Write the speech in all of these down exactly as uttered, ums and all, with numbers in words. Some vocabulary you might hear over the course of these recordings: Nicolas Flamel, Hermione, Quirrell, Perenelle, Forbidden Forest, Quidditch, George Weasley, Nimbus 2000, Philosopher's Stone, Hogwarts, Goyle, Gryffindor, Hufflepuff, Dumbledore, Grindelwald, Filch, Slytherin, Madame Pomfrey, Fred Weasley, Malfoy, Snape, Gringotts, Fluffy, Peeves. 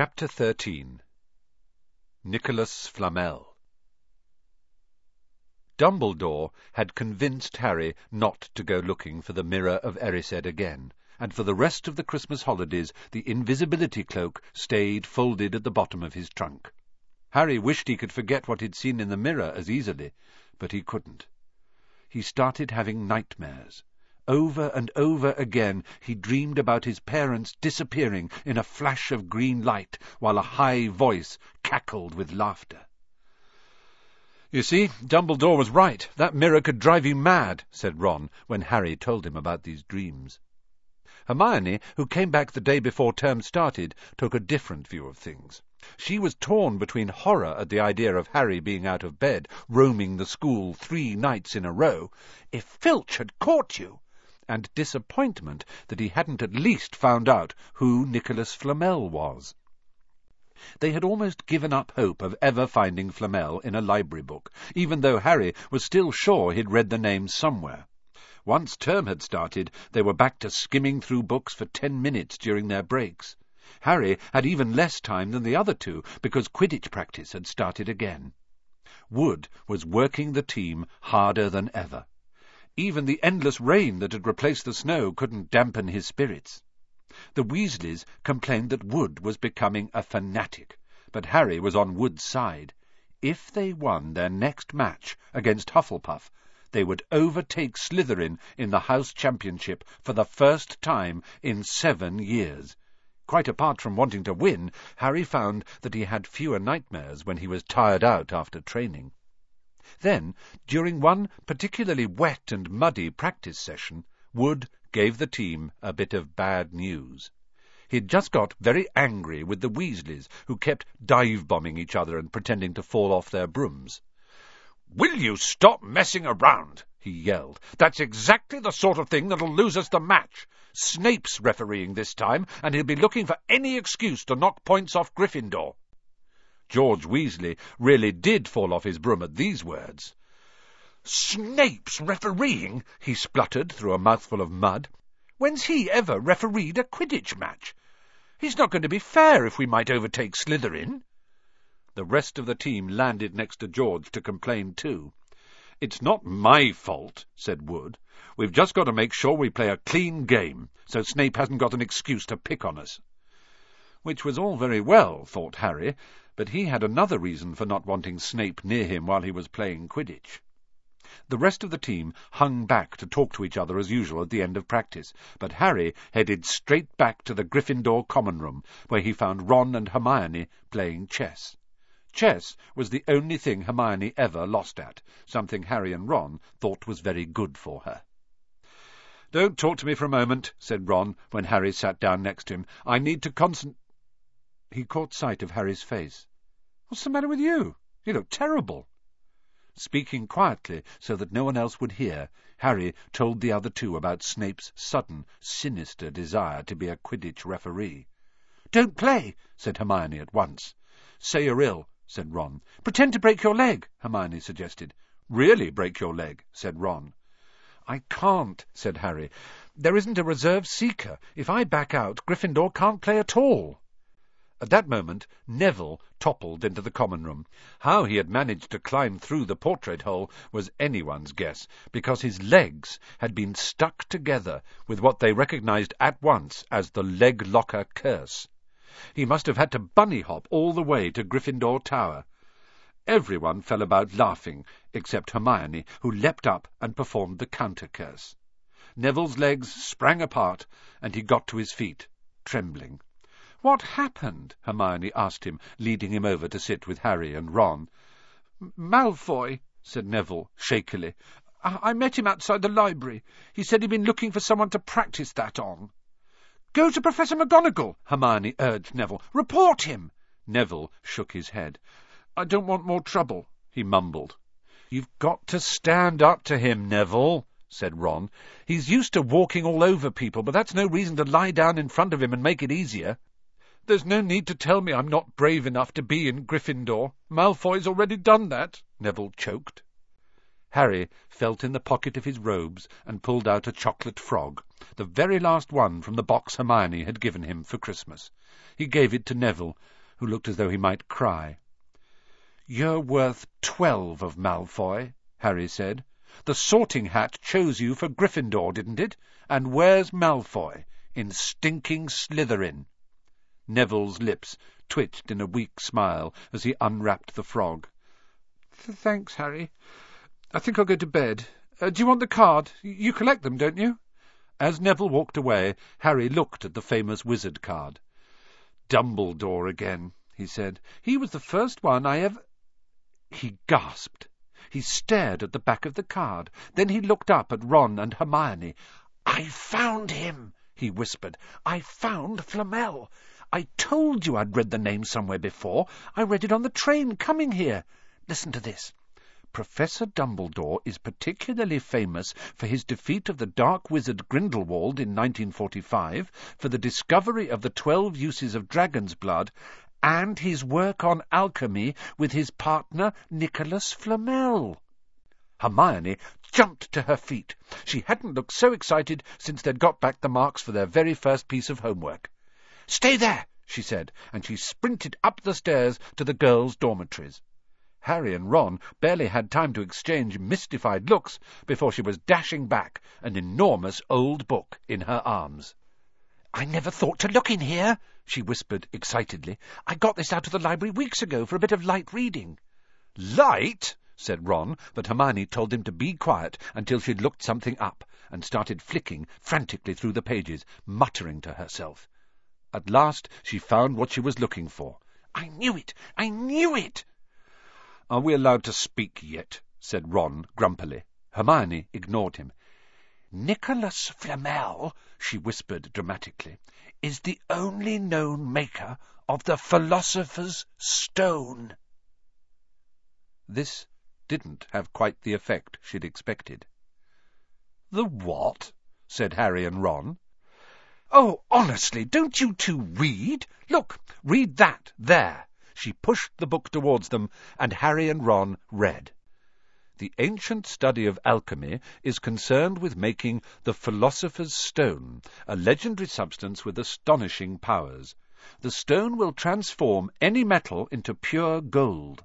Chapter thirteen. Nicolas Flamel. Dumbledore had convinced Harry not to go looking for the Mirror of Erised again, and for the rest of the Christmas holidays the invisibility cloak stayed folded at the bottom of his trunk. Harry wished he could forget what he'd seen in the mirror as easily, but he couldn't. He started having nightmares. Over and over again he dreamed about his parents disappearing in a flash of green light while a high voice cackled with laughter. "You see, Dumbledore was right. That mirror could drive you mad," said Ron, when Harry told him about these dreams. Hermione, who came back the day before term started, took a different view of things. She was torn between horror at the idea of Harry being out of bed, roaming the school three nights in a row, if Filch had caught you, and disappointment that he hadn't at least found out who Nicolas Flamel was. They had almost given up hope of ever finding Flamel in a library book, even though Harry was still sure he'd read the name somewhere. Once term had started, they were back to skimming through books for ten minutes during their breaks. Harry had even less time than the other two, because Quidditch practice had started again. Wood was working the team harder than ever. Even the endless rain that had replaced the snow couldn't dampen his spirits. The Weasleys complained that Wood was becoming a fanatic, but Harry was on Wood's side. If they won their next match against Hufflepuff, they would overtake Slytherin in the House Championship for the first time in seven years. Quite apart from wanting to win, Harry found that he had fewer nightmares when he was tired out after training. Then, during one particularly wet and muddy practice session, Wood gave the team a bit of bad news. He'd just got very angry with the Weasleys, who kept dive-bombing each other and pretending to fall off their brooms. "Will you stop messing around?" he yelled. "That's exactly the sort of thing that'll lose us the match. Snape's refereeing this time, and he'll be looking for any excuse to knock points off Gryffindor." George Weasley really did fall off his broom at these words. "Snape's refereeing?" he spluttered through a mouthful of mud. "When's he ever refereed a Quidditch match? He's not going to be fair if we might overtake Slytherin." The rest of the team landed next to George to complain too. "It's not my fault," said Wood. "We've just got to make sure we play a clean game, so Snape hasn't got an excuse to pick on us." Which was all very well, thought Harry, but he had another reason for not wanting Snape near him while he was playing Quidditch. The rest of the team hung back to talk to each other as usual at the end of practice, but Harry headed straight back to the Gryffindor common room, where he found Ron and Hermione playing chess. Chess was the only thing Hermione ever lost at, something Harry and Ron thought was very good for her. "Don't talk to me for a moment," said Ron, when Harry sat down next to him. "I need to concent—" He caught sight of Harry's face. "What's the matter with you? You look terrible." Speaking quietly so that no one else would hear, Harry told the other two about Snape's sudden, sinister desire to be a Quidditch referee. "Don't play," said Hermione at once. "Say you're ill," said Ron. "Pretend to break your leg," Hermione suggested. "Really break your leg," said Ron. "I can't," said Harry. "There isn't a reserve seeker. If I back out, Gryffindor can't play at all." At that moment Neville toppled into the common room. How he had managed to climb through the portrait hole was anyone's guess, because his legs had been stuck together with what they recognised at once as the leg locker curse. He must have had to bunny hop all the way to Gryffindor Tower. Everyone fell about laughing, except Hermione, who leapt up and performed the counter curse. Neville's legs sprang apart, and he got to his feet, trembling. "What happened?" Hermione asked him, leading him over to sit with Harry and Ron. "Malfoy," said Neville, shakily. "I, I met him outside the library. He said he'd been looking for someone to practice that on." "Go to Professor McGonagall," Hermione urged Neville. "Report him." Neville shook his head. "I don't want more trouble," he mumbled. "You've got to stand up to him, Neville," said Ron. "He's used to walking all over people, but that's no reason to lie down in front of him and make it easier." "There's no need to tell me I'm not brave enough to be in Gryffindor. Malfoy's already done that," Neville choked. Harry felt in the pocket of his robes and pulled out a chocolate frog, the very last one from the box Hermione had given him for Christmas. He gave it to Neville, who looked as though he might cry. "You're worth twelve of Malfoy," Harry said. "The sorting hat chose you for Gryffindor, didn't it? And where's Malfoy? In stinking Slytherin." Neville's lips twitched in a weak smile as he unwrapped the frog. "Thanks, Harry. I think I'll go to bed. Uh, do you want the card? You collect them, don't you?" As Neville walked away, Harry looked at the famous wizard card. "Dumbledore again," he said. "He was the first one I ever—" He gasped. He stared at the back of the card. Then he looked up at Ron and Hermione. "I found him," he whispered. "I found Flamel. I told you I'd read the name somewhere before. I read it on the train coming here. Listen to this. Professor Dumbledore is particularly famous for his defeat of the dark wizard Grindelwald in nineteen forty-five, for the discovery of the twelve uses of dragon's blood, and his work on alchemy with his partner Nicolas Flamel." Hermione jumped to her feet. She hadn't looked so excited since they'd got back the marks for their very first piece of homework. "Stay there," she said, and she sprinted up the stairs to the girls' dormitories. Harry and Ron barely had time to exchange mystified looks before she was dashing back, an enormous old book in her arms. "I never thought to look in here," she whispered excitedly. "I got this out of the library weeks ago for a bit of light reading." "Light?" said Ron, but Hermione told him to be quiet until she'd looked something up, and started flicking frantically through the pages, muttering to herself. At last she found what she was looking for. "I knew it! I knew it!" "Are we allowed to speak yet?" said Ron grumpily. Hermione ignored him. "Nicolas Flamel," she whispered dramatically, "is the only known maker of the Philosopher's Stone." This didn't have quite the effect she'd expected. "The what?" said Harry and Ron. "Oh, honestly, don't you two read? Look, read that there." She pushed the book towards them, and Harry and Ron read. "The ancient study of alchemy is concerned with making the Philosopher's Stone, a legendary substance with astonishing powers. The stone will transform any metal into pure gold.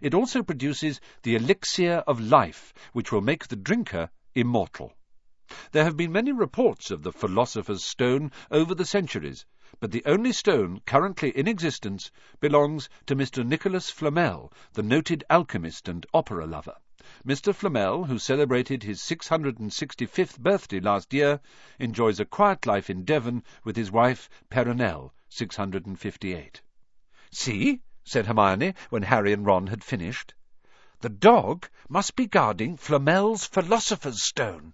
It also produces the elixir of life, which will make the drinker immortal. There have been many reports of the Philosopher's Stone over the centuries, but the only stone currently in existence belongs to Mister Nicolas Flamel, the noted alchemist and opera lover. Mister Flamel, who celebrated his six hundred sixty-fifth birthday last year, enjoys a quiet life in Devon with his wife Perenelle, six hundred fifty-eight. "See," said Hermione, when Harry and Ron had finished. "The dog must be guarding Flamel's Philosopher's Stone.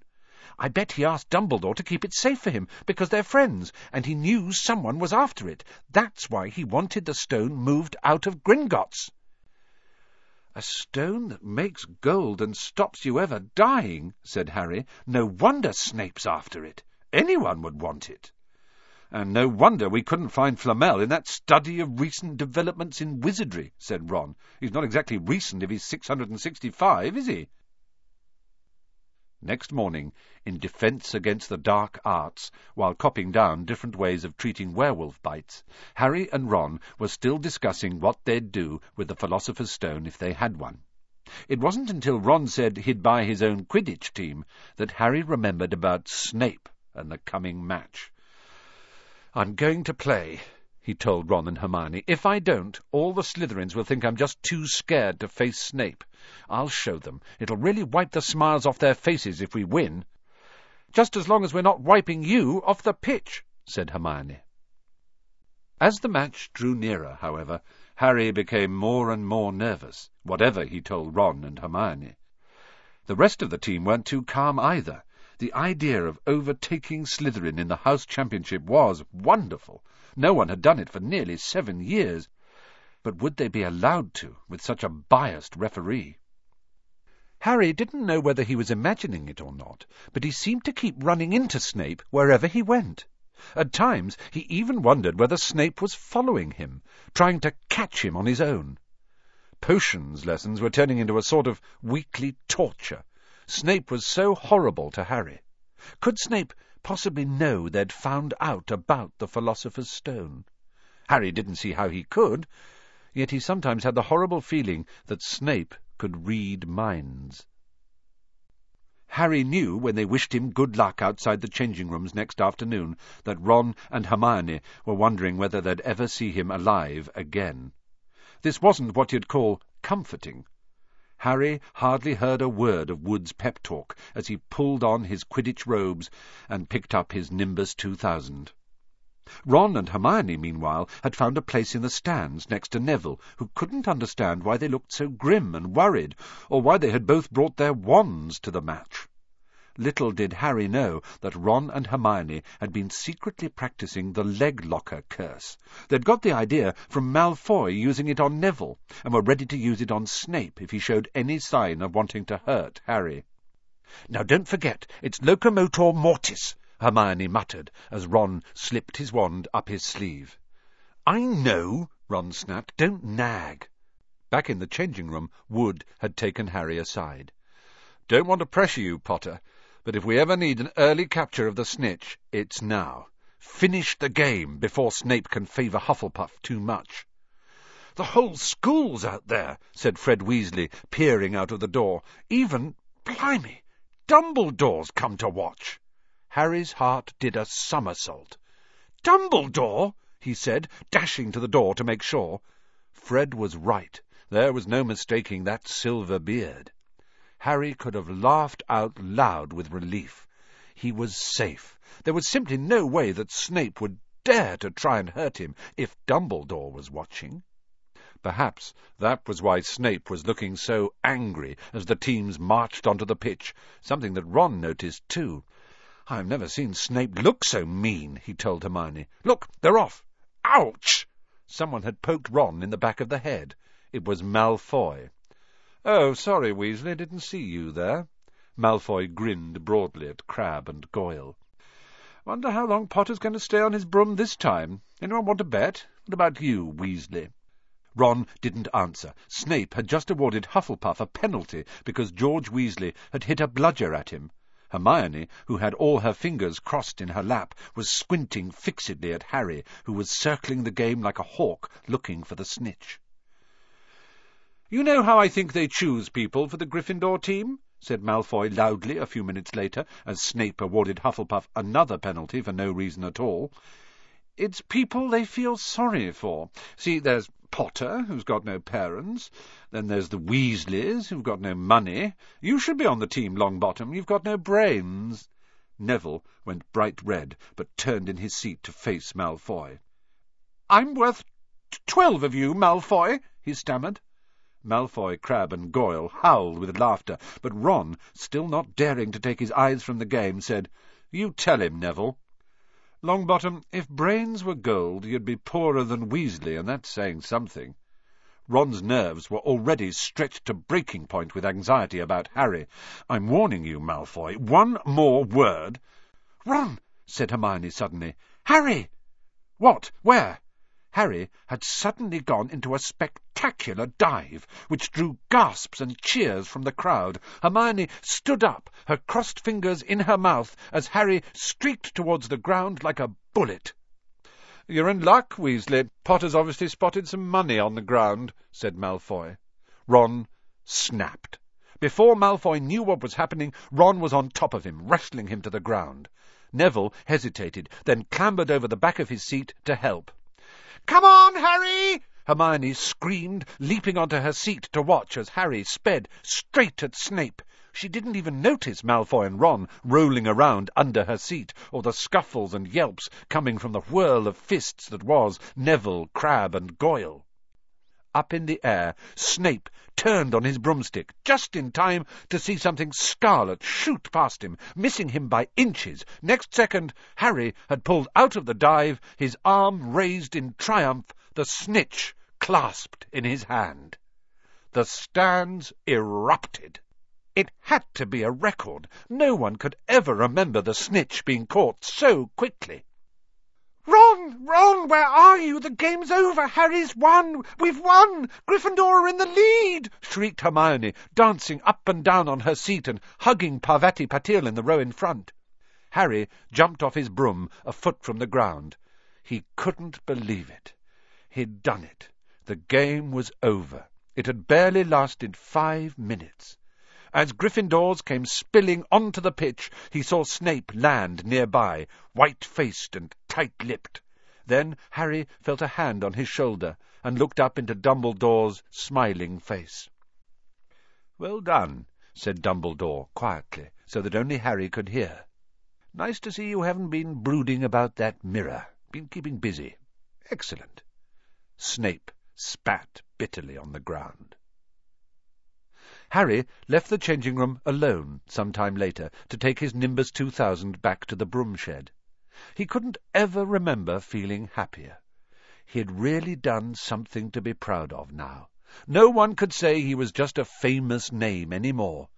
I bet he asked Dumbledore to keep it safe for him, because they're friends, and he knew someone was after it. That's why he wanted the stone moved out of Gringotts." "A stone that makes gold and stops you ever dying," said Harry. "No wonder Snape's after it. Anyone would want it." "And no wonder we couldn't find Flamel in that study of recent developments in wizardry," said Ron. "He's not exactly recent if he's six hundred sixty-five, is he?" Next morning, in Defence Against the Dark Arts, while copying down different ways of treating werewolf bites, Harry and Ron were still discussing what they'd do with the Philosopher's Stone if they had one. It wasn't until Ron said he'd buy his own Quidditch team that Harry remembered about Snape and the coming match. "I'm going to play," he told Ron and Hermione. "If I don't, all the Slytherins will think I'm just too scared to face Snape. I'll show them. It'll really wipe the smiles off their faces if we win." "Just as long as we're not wiping you off the pitch," said Hermione. As the match drew nearer, however, Harry became more and more nervous, whatever he told Ron and Hermione. The rest of the team weren't too calm either. The idea of overtaking Slytherin in the House Championship was wonderful. No one had done it for nearly seven years. But would they be allowed to, with such a biased referee? Harry didn't know whether he was imagining it or not, but he seemed to keep running into Snape wherever he went. At times he even wondered whether Snape was following him, trying to catch him on his own. Potions lessons were turning into a sort of weekly torture, Snape was so horrible to Harry. Could Snape possibly know they'd found out about the Philosopher's Stone? Harry didn't see how he could, yet he sometimes had the horrible feeling that Snape could read minds. Harry knew when they wished him good luck outside the changing rooms next afternoon that Ron and Hermione were wondering whether they'd ever see him alive again. This wasn't what you'd call comforting. Harry hardly heard a word of Wood's pep talk as he pulled on his Quidditch robes and picked up his Nimbus two thousand. Ron and Hermione, meanwhile, had found a place in the stands next to Neville, who couldn't understand why they looked so grim and worried, or why they had both brought their wands to the match. Little did Harry know that Ron and Hermione had been secretly practising the leg-locker curse. They'd got the idea from Malfoy using it on Neville, and were ready to use it on Snape if he showed any sign of wanting to hurt Harry. "Now don't forget, it's locomotor mortis," Hermione muttered, as Ron slipped his wand up his sleeve. "I know," Ron snapped. "Don't nag." Back in the changing room, Wood had taken Harry aside. "Don't want to pressure you, Potter, but if we ever need an early capture of the snitch, it's now. Finish the game before Snape can favour Hufflepuff too much." "The whole school's out there," said Fred Weasley, peering out of the door. "Even, blimey, Dumbledore's come to watch." Harry's heart did a somersault. "Dumbledore!" he said, dashing to the door to make sure. Fred was right. There was no mistaking that silver beard. Harry could have laughed out loud with relief. He was safe. There was simply no way that Snape would dare to try and hurt him if Dumbledore was watching. Perhaps that was why Snape was looking so angry as the teams marched onto the pitch, something that Ron noticed too. "I've never seen Snape look so mean," he told Hermione. "Look, they're off. Ouch!" Someone had poked Ron in the back of the head. It was Malfoy. "Oh, sorry, Weasley, didn't see you there." Malfoy grinned broadly at Crabbe and Goyle. "Wonder how long Potter's going to stay on his broom this time. Anyone want to bet? What about you, Weasley?" Ron didn't answer. Snape had just awarded Hufflepuff a penalty because George Weasley had hit a bludger at him. Hermione, who had all her fingers crossed in her lap, was squinting fixedly at Harry, who was circling the game like a hawk looking for the snitch. "You know how I think they choose people for the Gryffindor team?" said Malfoy loudly a few minutes later, as Snape awarded Hufflepuff another penalty for no reason at all. "It's people they feel sorry for. See, there's Potter, who's got no parents. Then there's the Weasleys, who've got no money. You should be on the team, Longbottom. You've got no brains." Neville went bright red, but turned in his seat to face Malfoy. "I'm worth t- twelve of you, Malfoy," he stammered. Malfoy, Crabbe, and Goyle howled with laughter, but Ron, still not daring to take his eyes from the game, said, "You tell him, Neville." "Longbottom, if brains were gold, you'd be poorer than Weasley, and that's saying something." Ron's nerves were already stretched to breaking point with anxiety about Harry. "I'm warning you, Malfoy. One more word—" "Ron!" said Hermione suddenly. "Harry!" "What? Where?" Harry had suddenly gone into a spectacular dive, which drew gasps and cheers from the crowd. Hermione stood up, her crossed fingers in her mouth, as Harry streaked towards the ground like a bullet. "You're in luck, Weasley. Potter's obviously spotted some money on the ground," said Malfoy. Ron snapped. Before Malfoy knew what was happening, Ron was on top of him, wrestling him to the ground. Neville hesitated, then clambered over the back of his seat to help. "Come on, Harry!" Hermione screamed, leaping onto her seat to watch as Harry sped straight at Snape. She didn't even notice Malfoy and Ron rolling around under her seat, or the scuffles and yelps coming from the whirl of fists that was Neville, Crabbe, and Goyle. Up in the air, Snape turned on his broomstick, just in time to see something scarlet shoot past him, missing him by inches. Next second, Harry had pulled out of the dive, his arm raised in triumph, the snitch clasped in his hand. The stands erupted. It had to be a record. No one could ever remember the snitch being caught so quickly. "Ron!" Ron! Ron, where are you? The game's over! Harry's won! We've won! Gryffindor are in the lead!" shrieked Hermione, dancing up and down on her seat and hugging Parvati Patil in the row in front. Harry jumped off his broom a foot from the ground. He couldn't believe it. He'd done it. The game was over. It had barely lasted five minutes. As Gryffindors came spilling onto the pitch, he saw Snape land nearby, white-faced and tight-lipped. Then Harry felt a hand on his shoulder and looked up into Dumbledore's smiling face. "Well done," said Dumbledore quietly, so that only Harry could hear. "Nice to see you haven't been brooding about that mirror. Been keeping busy. Excellent." Snape spat bitterly on the ground. Harry left the changing room alone some time later to take his Nimbus two thousand back to the broom shed. He couldn't ever remember feeling happier. He had really done something to be proud of now. No one could say he was just a famous name any more.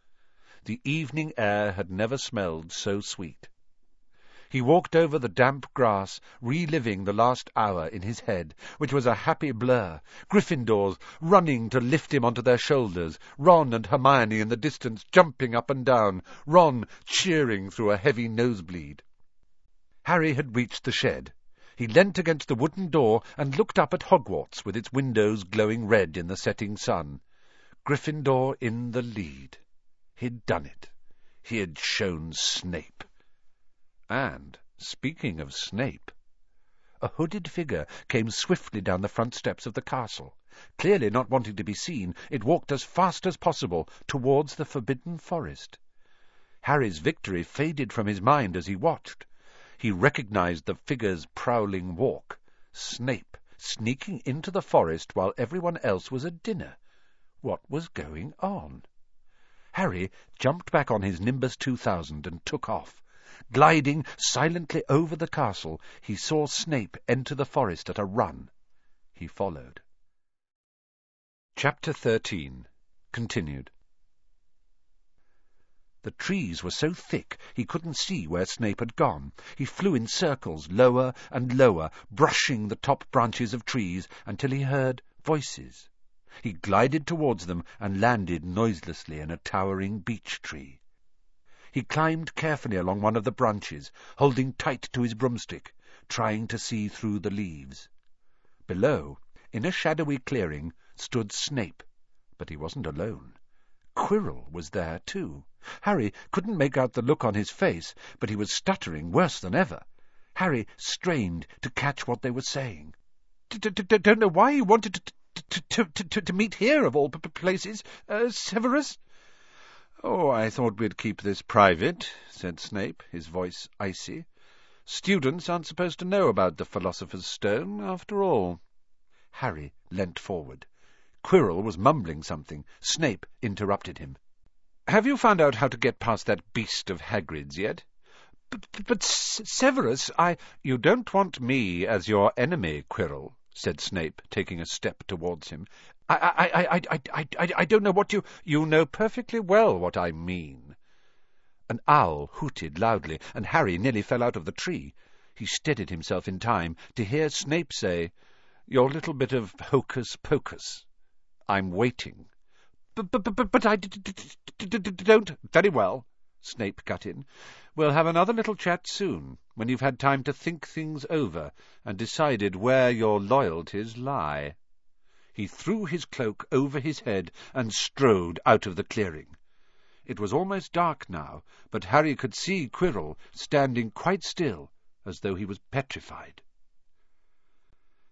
The evening air had never smelled so sweet. He walked over the damp grass, reliving the last hour in his head, which was a happy blur. Gryffindors running to lift him onto their shoulders, Ron and Hermione in the distance jumping up and down, Ron cheering through a heavy nosebleed. Harry had reached the shed. He leant against the wooden door and looked up at Hogwarts with its windows glowing red in the setting sun. Gryffindor in the lead. He'd done it. He had shown Snape. And, speaking of Snape, a hooded figure came swiftly down the front steps of the castle. Clearly not wanting to be seen, it walked as fast as possible towards the Forbidden Forest. Harry's victory faded from his mind as he watched. He recognized the figure's prowling walk. Snape, sneaking into the forest while everyone else was at dinner. What was going on? Harry jumped back on his Nimbus two thousand and took off. Gliding silently over the castle, he saw Snape enter the forest at a run. He followed. Chapter thirteen. Continued. The trees were so thick he couldn't see where Snape had gone. He flew in circles, lower and lower, brushing the top branches of trees until he heard voices. He glided towards them and landed noiselessly in a towering beech tree. He climbed carefully along one of the branches, holding tight to his broomstick, trying to see through the leaves. Below, in a shadowy clearing, stood Snape, but he wasn't alone. Quirrell was there too. Harry couldn't make out the look on his face, but he was stuttering worse than ever. Harry strained to catch what they were saying. "Don't know why you wanted to meet here, of all places, Severus." "Oh, I thought we'd keep this private," said Snape, his voice icy. "Students aren't supposed to know about the Philosopher's Stone, after all." Harry leant forward. Quirrell was mumbling something. Snape interrupted him. "Have you found out how to get past that beast of Hagrid's yet?" "But, but, but Severus, I—" "You don't want me as your enemy, Quirrell," said Snape, taking a step towards him. I, I, I, I, I, I, I don't know what you—" "You know perfectly well what I mean." An owl hooted loudly, and Harry nearly fell out of the tree. He steadied himself in time to hear Snape say, "Your little bit of hocus-pocus. I'm waiting." "But, but, but, but I d- d- d- d- d- don't—" "Very well," Snape cut in. "We'll have another little chat soon, when you've had time to think things over and decided where your loyalties lie." He threw his cloak over his head and strode out of the clearing. It was almost dark now, but Harry could see Quirrell standing quite still, as though he was petrified.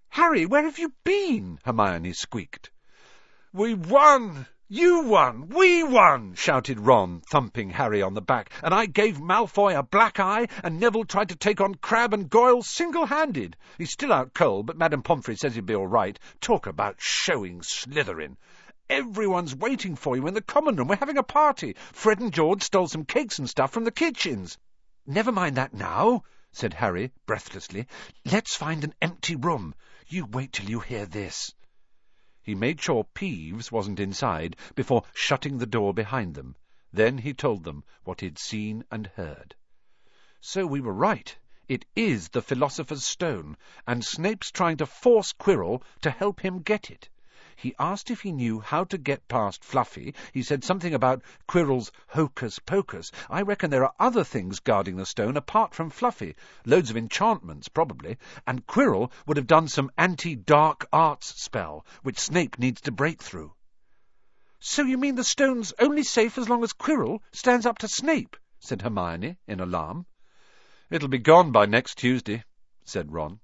"Harry, where have you been?" Hermione squeaked. "We won! You won! We won!" shouted Ron, thumping Harry on the back, "and I gave Malfoy a black eye, and Neville tried to take on Crabbe and Goyle single-handed. He's still out cold, but Madame Pomfrey says he'll be all right. Talk about showing Slytherin. Everyone's waiting for you in the common room. We're having a party. Fred and George stole some cakes and stuff from the kitchens." "Never mind that now," said Harry, breathlessly. "Let's find an empty room. You wait till you hear this." He made sure Peeves wasn't inside before shutting the door behind them. Then he told them what he'd seen and heard. "So we were right. It is the Philosopher's Stone, and Snape's trying to force Quirrell to help him get it. He asked if he knew how to get past Fluffy. He said something about Quirrell's hocus-pocus. I reckon there are other things guarding the stone apart from Fluffy. Loads of enchantments, probably. And Quirrell would have done some anti-dark arts spell, which Snape needs to break through. So you mean the stone's only safe as long as Quirrell stands up to Snape? Said Hermione, in alarm. It'll be gone by next Tuesday, said Ron.